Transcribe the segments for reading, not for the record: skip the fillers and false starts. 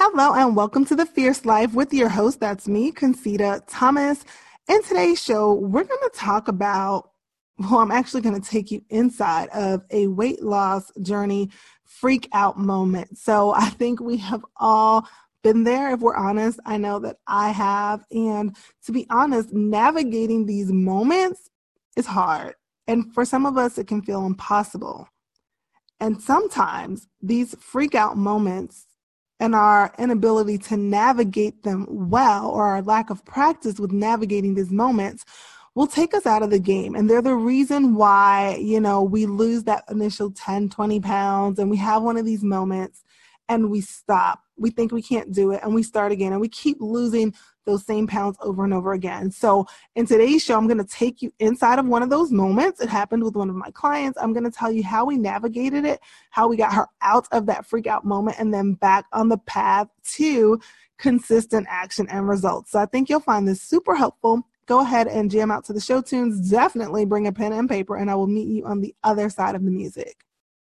Hello and welcome to The Fierce Life with your host, that's me, Concetta Thomas. In today's show, we're going to talk about, well, I'm actually going to take you inside of a weight loss journey freak out moment. So I think we have all been there, if we're honest. I know that I have. And to be honest, navigating these moments is hard. And for some of us, it can feel impossible. And sometimes these freak out moments and our inability to navigate them well, or our lack of practice with navigating these moments, will take us out of the game. And they're the reason why, we lose that initial 10, 20 pounds and we have one of these moments and we stop. We think we can't do it and we start again and we keep losing those same pounds over and over again. So in today's show, I'm going to take you inside of one of those moments. It happened with one of my clients. I'm going to tell you how we navigated it, how we got her out of that freak out moment and then back on the path to consistent action and results. So I think you'll find this super helpful. Go ahead and jam out to the show tunes. Definitely bring a pen and paper and I will meet you on the other side of the music.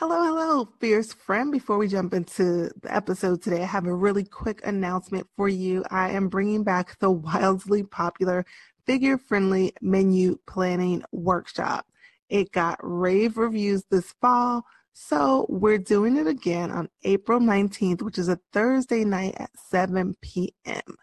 Hello, fierce friend. Before we jump into the episode today, I have a really quick announcement for you. I am bringing back the wildly popular figure-friendly menu planning workshop. It got rave reviews this fall, so we're doing it again on April 19th, which is a Thursday night at 7 p.m.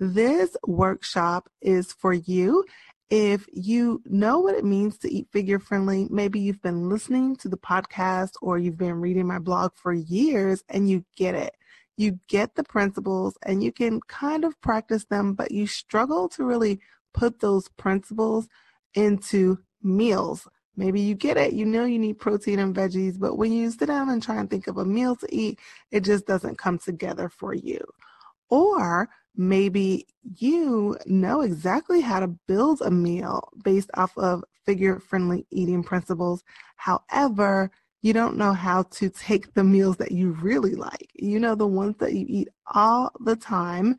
This workshop is for you. If you know what it means to eat figure friendly, maybe you've been listening to the podcast or you've been reading my blog for years and you get it. You get the principles and you can kind of practice them, but you struggle to really put those principles into meals. Maybe you get it. You know you need protein and veggies, but when you sit down and try and think of a meal to eat, it just doesn't come together for you. Or maybe you know exactly how to build a meal based off of figure-friendly eating principles. However, you don't know how to take the meals that you really like, the ones that you eat all the time,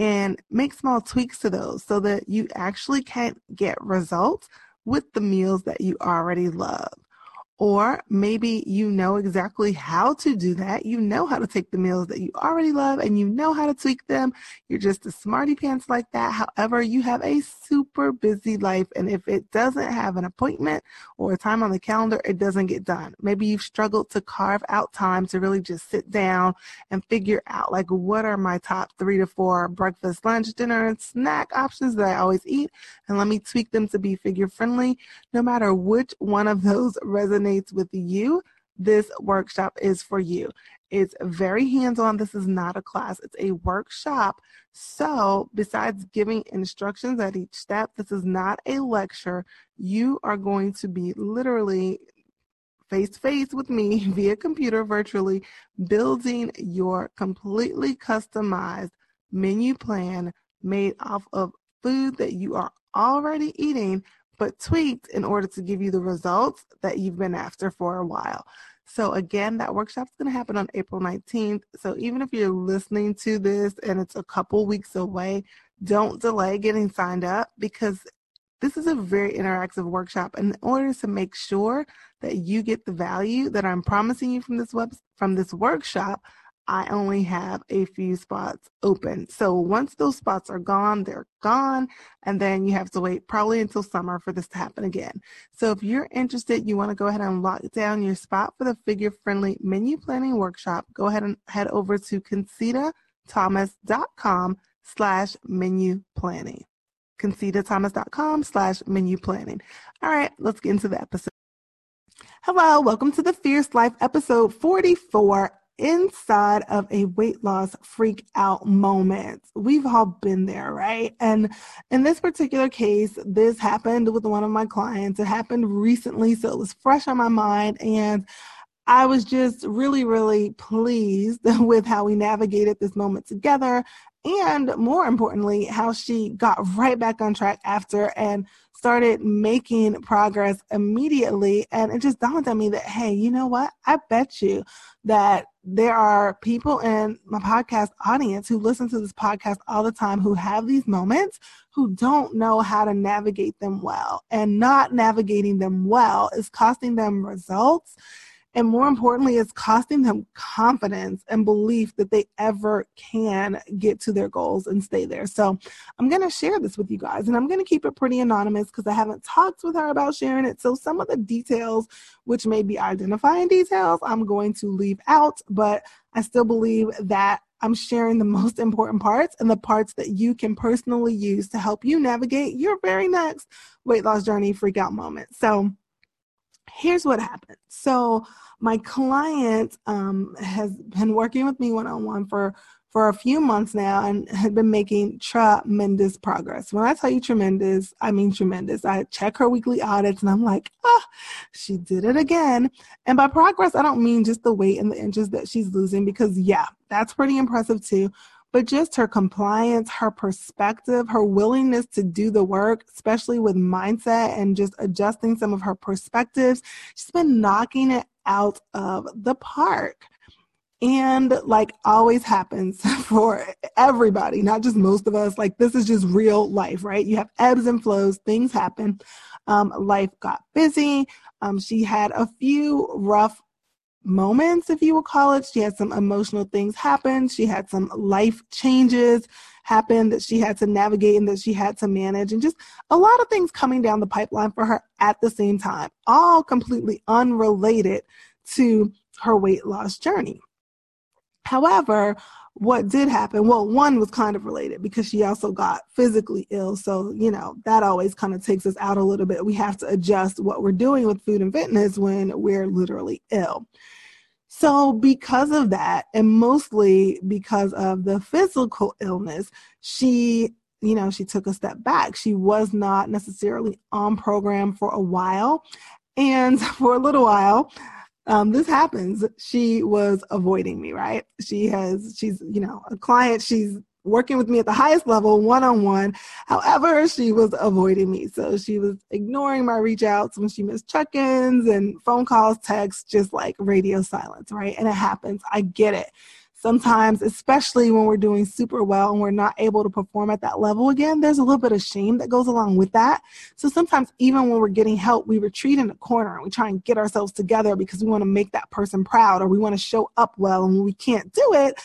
and make small tweaks to those so that you actually can get results with the meals that you already love. Or maybe you know exactly how to do that. You know how to take the meals that you already love and you know how to tweak them. You're just a smarty pants like that. However, you have a super busy life, and if it doesn't have an appointment or a time on the calendar, it doesn't get done. Maybe you've struggled to carve out time to really just sit down and figure out, what are my top 3 to 4 breakfast, lunch, dinner, and snack options that I always eat, and let me tweak them to be figure friendly. No matter which one of those resonates with you, this workshop is for you. It's very hands-on. This is not a class. It's a workshop. So besides giving instructions at each step, this is not a lecture. You are going to be literally face-to-face with me via computer virtually, building your completely customized menu plan made off of food that you are already eating but tweaked in order to give you the results that you've been after for a while. So again, that workshop is going to happen on April 19th. So even if you're listening to this and it's a couple weeks away, don't delay getting signed up, because this is a very interactive workshop. In order to make sure that you get the value that I'm promising you from this workshop, I only have a few spots open. So once those spots are gone, they're gone. And then you have to wait probably until summer for this to happen again. So if you're interested, you want to go ahead and lock down your spot for the figure-friendly menu planning workshop, go ahead and head over to concettathomas.com/menu planning. concettathomas.com/menu planning. All right, let's get into the episode. Hello, welcome to The Fierce Life, episode 44. Inside of a weight loss freak out moment. We've all been there, right? And in this particular case, this happened with one of my clients. It happened recently, so it was fresh on my mind. And I was just really, really pleased with how we navigated this moment together, and more importantly, how she got right back on track after and started making progress immediately. And it just dawned on me that, hey, you know what? I bet you that there are people in my podcast audience who listen to this podcast all the time who have these moments who don't know how to navigate them well. And not navigating them well is costing them results. And more importantly, it's costing them confidence and belief that they ever can get to their goals and stay there. So I'm going to share this with you guys, and I'm going to keep it pretty anonymous because I haven't talked with her about sharing it. So some of the details, which may be identifying details, I'm going to leave out, but I still believe that I'm sharing the most important parts and the parts that you can personally use to help you navigate your very next weight loss journey freak out moment. So here's what happened. So my client has been working with me one-on-one for a few months now and had been making tremendous progress. When I tell you tremendous, I mean tremendous. I check her weekly audits and I'm like, she did it again. And by progress, I don't mean just the weight and the inches that she's losing, because yeah, that's pretty impressive too. But just her compliance, her perspective, her willingness to do the work, especially with mindset and just adjusting some of her perspectives, she's been knocking it out of the park. And like always happens for everybody, not just most of us, like this is just real life, right? You have ebbs and flows, things happen. Life got busy. She had a few rough moments, if you will call it. She had some emotional things happen. She had some life changes happen that she had to navigate and that she had to manage, and just a lot of things coming down the pipeline for her at the same time, all completely unrelated to her weight loss journey. However, what did happen? Well, one was kind of related because she also got physically ill. So, you know, that always kind of takes us out a little bit. We have to adjust what we're doing with food and fitness when we're literally ill. So because of that, and mostly because of the physical illness, she took a step back. She was not necessarily on program for a while. And for a little while, this happens. She was avoiding me, right? She's a client. She's working with me at the highest level, one-on-one. However, she was avoiding me. So she was ignoring my reach outs when she missed check-ins and phone calls, texts, just like radio silence, right? And it happens. I get it. Sometimes, especially when we're doing super well and we're not able to perform at that level again, there's a little bit of shame that goes along with that. So sometimes even when we're getting help, we retreat in a corner and we try and get ourselves together because we want to make that person proud or we want to show up well. And when we can't do it,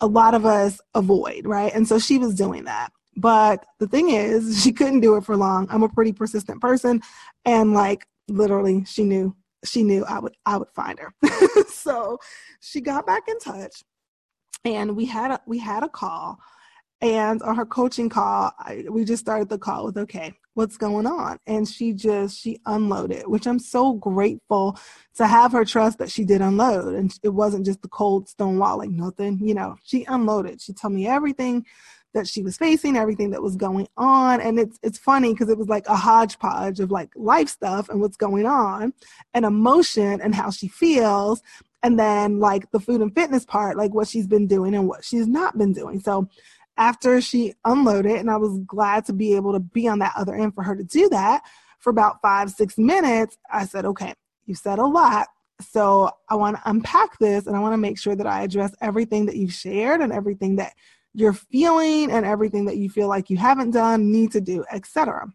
a lot of us avoid, right? And so she was doing that. But the thing is, she couldn't do it for long. I'm a pretty persistent person. And like literally she knew I would find her. So she got back in touch. And we had a call, and on her coaching call, we just started the call with, okay, what's going on? And she unloaded, which I'm so grateful to have her trust that she did unload. And it wasn't just the cold stone wall, like nothing, she unloaded. She told me everything that she was facing, everything that was going on. And it's funny because it was like a hodgepodge of like life stuff and what's going on and emotion and how she feels. And then like the food and fitness part, like what she's been doing and what she's not been doing. So after she unloaded, and I was glad to be able to be on that other end for her to do that for about 5-6 minutes, I said, okay, you said a lot. So I want to unpack this and I want to make sure that I address everything that you've shared and everything that you're feeling and everything that you feel like you haven't done, need to do, etc.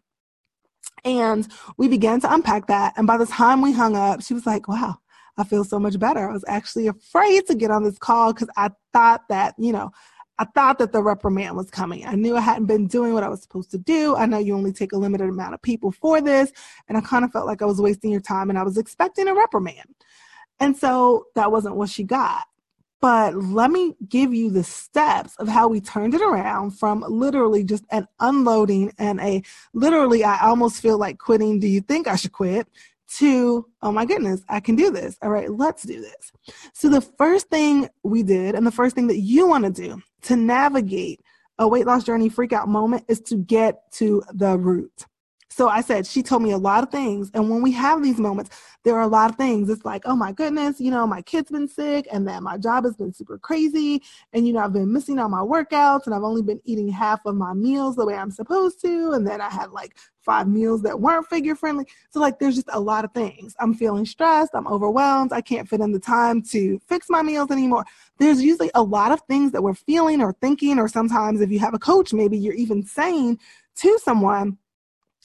And we began to unpack that. And by the time we hung up, she was like, wow, I feel so much better. I was actually afraid to get on this call because I thought that the reprimand was coming. I knew I hadn't been doing what I was supposed to do. I know you only take a limited amount of people for this. And I kind of felt like I was wasting your time and I was expecting a reprimand. And so that wasn't what she got. But let me give you the steps of how we turned it around from literally just an unloading and a literally, I almost feel like quitting. Do you think I should quit? To, oh my goodness, I can do this. All right, let's do this. So the first thing we did, and the first thing that you want to do to navigate a weight loss journey freakout moment is to get to the root. So I said, she told me a lot of things. And when we have these moments, there are a lot of things. It's like, oh my goodness, you know, my kid's been sick and that my job has been super crazy. And, you know, I've been missing all my workouts and I've only been eating half of my meals the way I'm supposed to. And then I had like 5 meals that weren't figure friendly. So like, there's just a lot of things. I'm feeling stressed. I'm overwhelmed. I can't fit in the time to fix my meals anymore. There's usually a lot of things that we're feeling or thinking, or sometimes if you have a coach, maybe you're even saying to someone.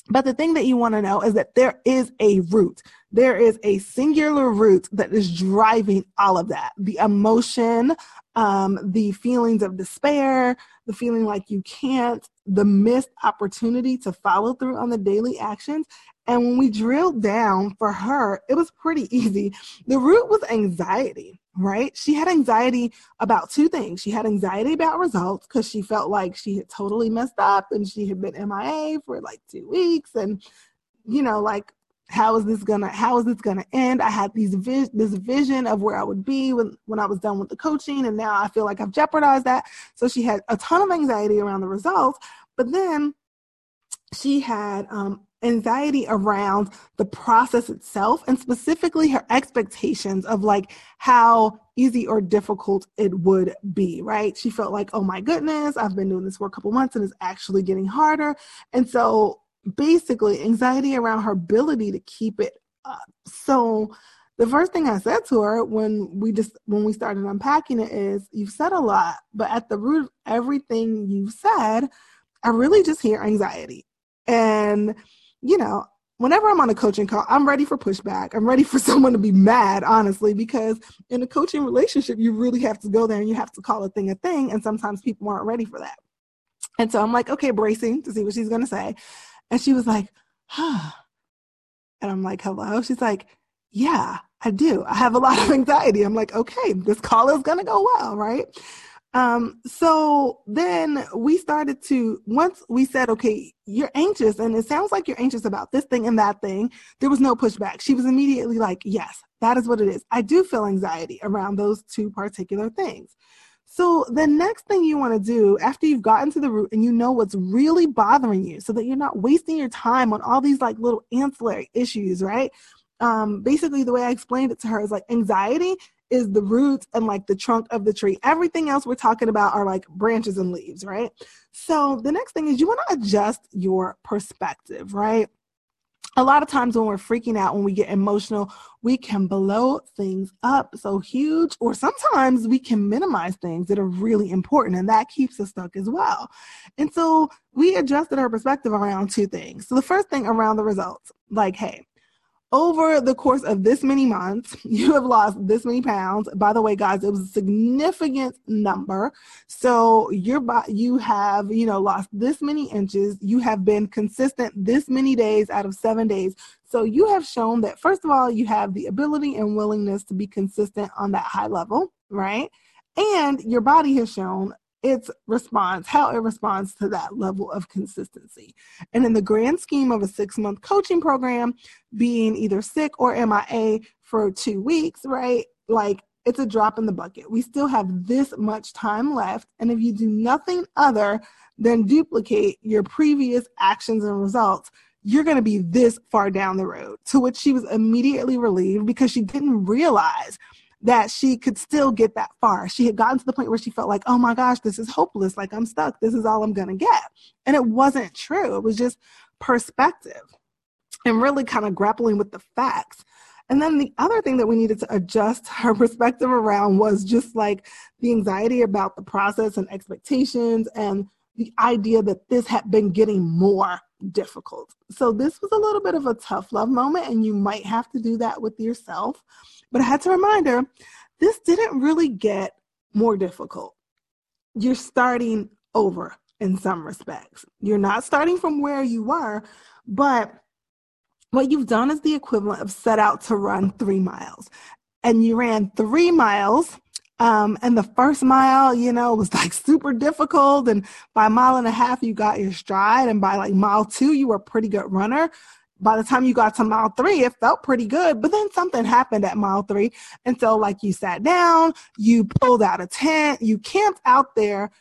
But the thing that you want to know is that there is a root. There is a singular root that is driving all of that. The emotion, the feelings of despair, the feeling like you can't, the missed opportunity to follow through on the daily actions. And when we drilled down for her, it was pretty easy. The root was anxiety, right? She had anxiety about 2 things. She had anxiety about results because she felt like she had totally messed up and she had been MIA for like 2 weeks. And, you know, like, how is this gonna end? I had this vision of where I would be when I was done with the coaching, and now I feel like I've jeopardized that. So she had a ton of anxiety around the results, but then she had anxiety around the process itself, and specifically her expectations of like how easy or difficult it would be, right? She felt like, oh my goodness, I've been doing this for a couple months and it's actually getting harder. And so basically anxiety around her ability to keep it up. So the first thing I said to her when we started unpacking it is, you've said a lot, but at the root of everything you've said, I really just hear anxiety. And you know, whenever I'm on a coaching call, I'm ready for pushback. I'm ready for someone to be mad, honestly, because in a coaching relationship, you really have to go there and you have to call a thing, and sometimes people aren't ready for that. And so I'm like, okay, bracing to see what she's going to say. And she was like, huh. And I'm like, hello? She's like, yeah, I do. I have a lot of anxiety. I'm like, okay, this call is going to go well, right? So then we started to, once we said, okay, you're anxious and it sounds like you're anxious about this thing and that thing, there was no pushback. She was immediately like, yes, that is what it is. I do feel anxiety around those 2 particular things. So the next thing you want to do after you've gotten to the root and you know what's really bothering you so that you're not wasting your time on all these like little ancillary issues, right? Basically the way I explained it to her is like anxiety is the roots and like the trunk of the tree. Everything else we're talking about are like branches and leaves, right? So the next thing is you want to adjust your perspective, right? A lot of times when we're freaking out, when we get emotional, we can blow things up so huge, or sometimes we can minimize things that are really important, and that keeps us stuck as well. And so we adjusted our perspective around 2 things. So the first thing around the results, like, hey, over the course of this many months, you have lost this many pounds. By the way, guys, it was a significant number. So you have, you know, lost this many inches. You have been consistent this many days out of 7 days. So you have shown that, first of all, you have the ability and willingness to be consistent on that high level, right? And your body has shown its response, how it responds to that level of consistency. And in the grand scheme of a 6-month coaching program, being either sick or MIA for 2 weeks, right? Like, it's a drop in the bucket. We still have this much time left. And if you do nothing other than duplicate your previous actions and results, you're going to be this far down the road. To which she was immediately relieved because she didn't realize that she could still get that far. She had gotten to the point where she felt like, oh my gosh, this is hopeless. Like, I'm stuck. This is all I'm going to get. And it wasn't true. It was just perspective and really kind of grappling with the facts. And then the other thing that we needed to adjust her perspective around was just like the anxiety about the process and expectations and the idea that this had been getting more difficult. So this was a little bit of a tough love moment, and you might have to do that with yourself. But I had to remind her, this didn't really get more difficult. You're starting over in some respects. You're not starting from where you were, but what you've done is the equivalent of set out to run 3 miles. And you ran 3 miles, and the first mile, you know, was like super difficult. And by mile and a half, you got your stride. And by like mile 2, you were a pretty good runner. By the time you got to mile 3, it felt pretty good, but then something happened at mile 3. And so like you sat down, you pulled out a tent, you camped out there,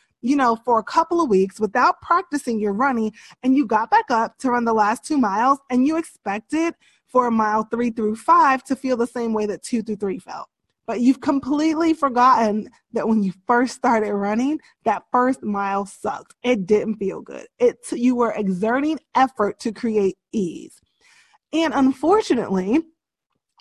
for a couple of weeks without practicing your running, and you got back up to run the last 2 miles, and you expected for mile 3 through 5 to feel the same way that 2 through 3 felt. But you've completely forgotten that when you first started running, that first mile sucked. It didn't feel good. You were exerting effort to create ease. And unfortunately,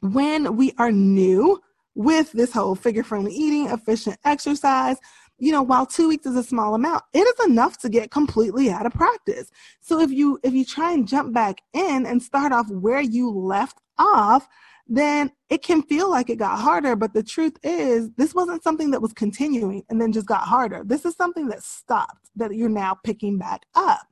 when we are new with this whole figure-friendly eating, efficient exercise, while 2 weeks is a small amount, it is enough to get completely out of practice. So if you try and jump back in and start off where you left off, then it can feel like it got harder. But the truth is, this wasn't something that was continuing and then just got harder. This is something that stopped, that you're now picking back up.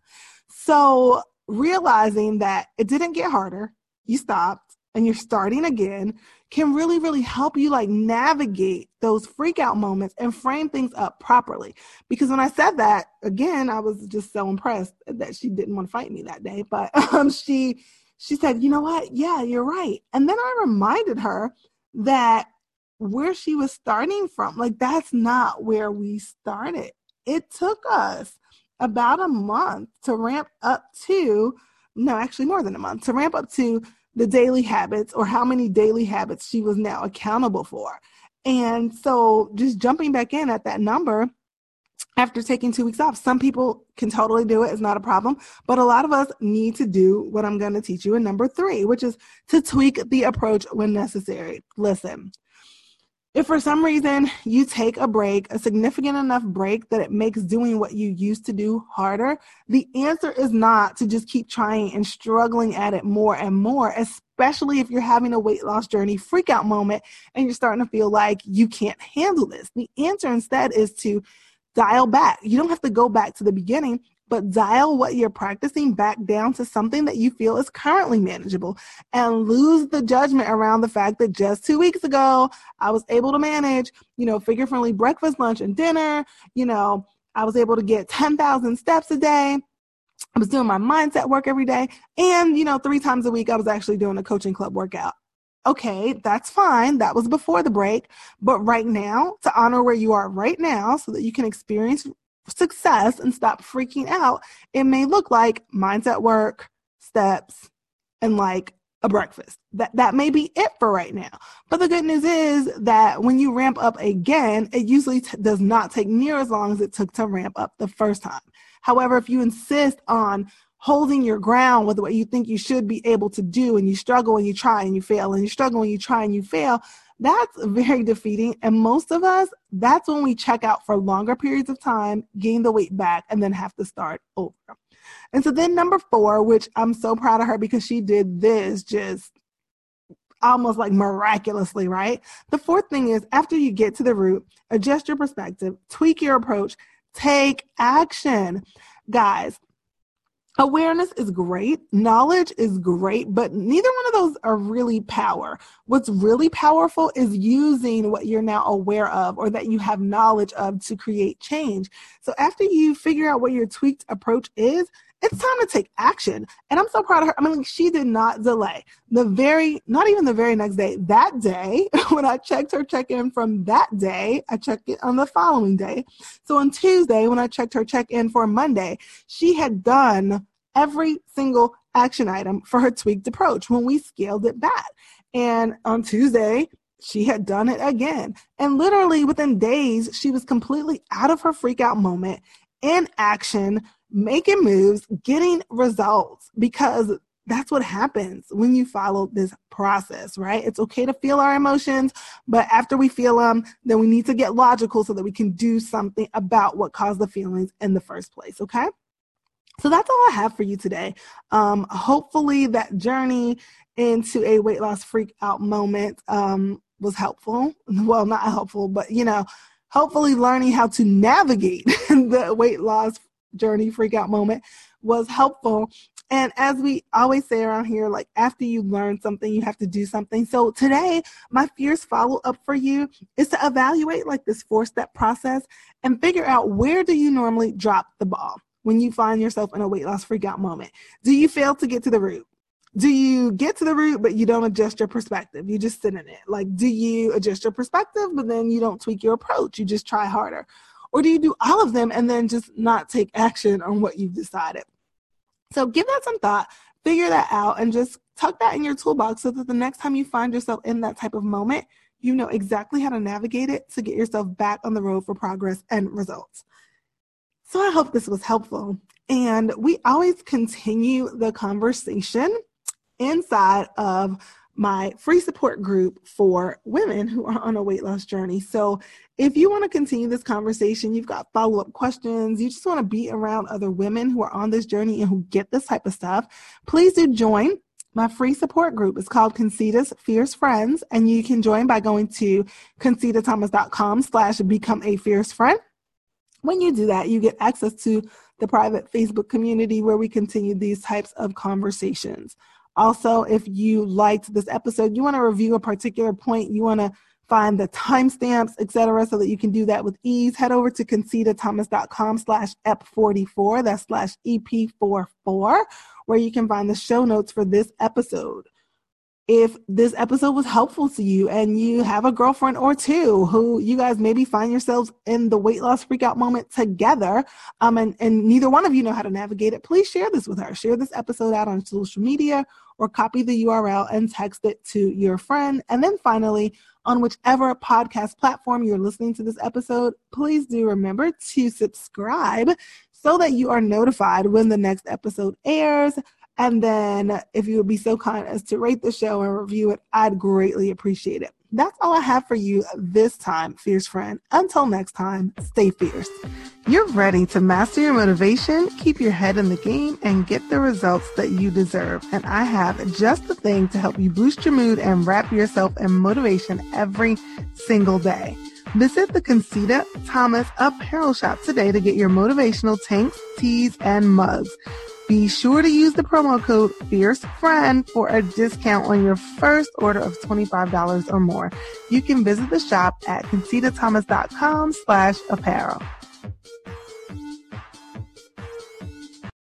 So realizing that it didn't get harder, you stopped and you're starting again, can really, really help you navigate those freak out moments and frame things up properly. Because when I said that, again, I was just so impressed that she didn't want to fight me that day. But she said, you know what? Yeah, you're right. And then I reminded her that where she was starting from, that's not where we started. It took us about a month to ramp up to, no, actually more than a month, to ramp up to the daily habits, or how many daily habits she was now accountable for. And so just jumping back in at that number after taking 2 weeks off, some people can totally do it. It's not a problem. But a lot of us need to do what I'm going to teach you in number 3, which is to tweak the approach when necessary. Listen, if for some reason you take a break, a significant enough break that it makes doing what you used to do harder, the answer is not to just keep trying and struggling at it more and more, especially if you're having a weight loss journey freakout moment and you're starting to feel like you can't handle this. The answer instead is to dial back. You don't have to go back to the beginning, but dial what you're practicing back down to something that you feel is currently manageable, and lose the judgment around the fact that just 2 weeks ago, I was able to manage, figure-friendly breakfast, lunch, and dinner. I was able to get 10,000 steps a day. I was doing my mindset work every day. And, 3 times a week, I was actually doing a coaching club workout. Okay, that's fine. That was before the break. But right now, to honor where you are right now so that you can experience success and stop freaking out, it may look like mindset work, steps, and a breakfast. That may be it for right now. But the good news is that when you ramp up again, it usually does not take near as long as it took to ramp up the first time. However, if you insist on holding your ground with what you think you should be able to do, and you struggle and you try and you fail, and you struggle and you try and you fail, that's very defeating. And most of us, that's when we check out for longer periods of time, gain the weight back, and then have to start over. And so then number 4, which I'm so proud of her because she did this just almost miraculously, right? The 4th thing is, after you get to the root, adjust your perspective, tweak your approach, take action. Guys, awareness is great. Knowledge is great, but neither one of those are really power. What's really powerful is using what you're now aware of, or that you have knowledge of, to create change. So after you figure out what your tweaked approach is, it's time to take action. And I'm so proud of her. I mean, she did not delay. Not even the very next day, that day, when I checked her check-in from that day, I checked it on the following day. So on Tuesday, when I checked her check-in for Monday, she had done every single action item for her tweaked approach when we scaled it back. And on Tuesday, she had done it again. And literally within days, she was completely out of her freak out moment, in action, making moves, getting results, because that's what happens when you follow this process, right? It's okay to feel our emotions, but after we feel them, then we need to get logical so that we can do something about what caused the feelings in the first place, okay? So that's all I have for you today. Hopefully that journey into a weight loss freak out moment was helpful. Well, not helpful, but hopefully learning how to navigate the weight loss journey freak out moment was helpful. And as we always say around here, after you learn something, you have to do something. So today, my fierce follow-up for you is to evaluate this 4-step process and figure out, where do you normally drop the ball when you find yourself in a weight loss freak out moment? Do you fail to get to the root? Do you get to the root, but you don't adjust your perspective? You just sit in it. Do you adjust your perspective, but then you don't tweak your approach? You just try harder. Or do you do all of them and then just not take action on what you've decided? So give that some thought, figure that out, and just tuck that in your toolbox so that the next time you find yourself in that type of moment, you know exactly how to navigate it to get yourself back on the road for progress and results. So I hope this was helpful. And we always continue the conversation inside of my free support group for women who are on a weight loss journey. So if you want to continue this conversation, you've got follow-up questions, you just want to be around other women who are on this journey and who get this type of stuff, please do join my free support group. It's called Concetta's Fierce Friends, and you can join by going to concettathomas.com/become a fierce friend. When you do that, you get access to the private Facebook community where we continue these types of conversations. Also, if you liked this episode, you want to review a particular point, you want to find the timestamps, etc., so that you can do that with ease, head over to concettathomas.com/ep44, that's /ep44, where you can find the show notes for this episode. If this episode was helpful to you and you have a girlfriend or two who you guys maybe find yourselves in the weight loss freakout moment together, and neither one of you know how to navigate it, please share this with her. Share this episode out on social media or copy the URL and text it to your friend. And then finally, on whichever podcast platform you're listening to this episode, please do remember to subscribe so that you are notified when the next episode airs. And then if you would be so kind as to rate the show and review it, I'd greatly appreciate it. That's all I have for you this time, Fierce Friend. Until next time, stay fierce. You're ready to master your motivation, keep your head in the game, and get the results that you deserve. And I have just the thing to help you boost your mood and wrap yourself in motivation every single day. Visit the Concetta Thomas Apparel Shop today to get your motivational tanks, tees, and mugs. Be sure to use the promo code FierceFriend for a discount on your first order of $25 or more. You can visit the shop at concettathomas.com/apparel.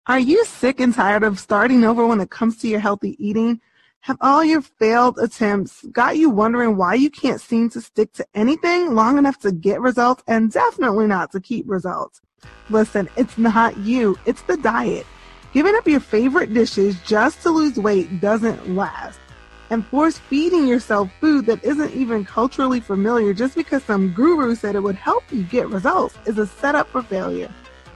Are you sick and tired of starting over when it comes to your healthy eating? Have all your failed attempts got you wondering why you can't seem to stick to anything long enough to get results and definitely not to keep results? Listen, it's not you, it's the diet. Giving up your favorite dishes just to lose weight doesn't last. And force feeding yourself food that isn't even culturally familiar just because some guru said it would help you get results is a setup for failure.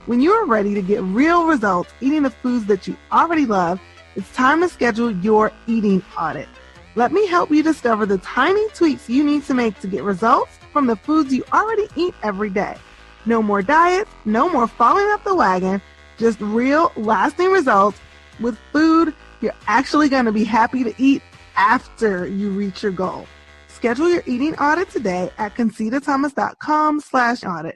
When you are ready to get real results eating the foods that you already love, it's time to schedule your eating audit. Let me help you discover the tiny tweaks you need to make to get results from the foods you already eat every day. No more diets, no more falling off the wagon. Just real, lasting results with food you're actually going to be happy to eat after you reach your goal. Schedule your eating audit today at concettathomas.com/audit.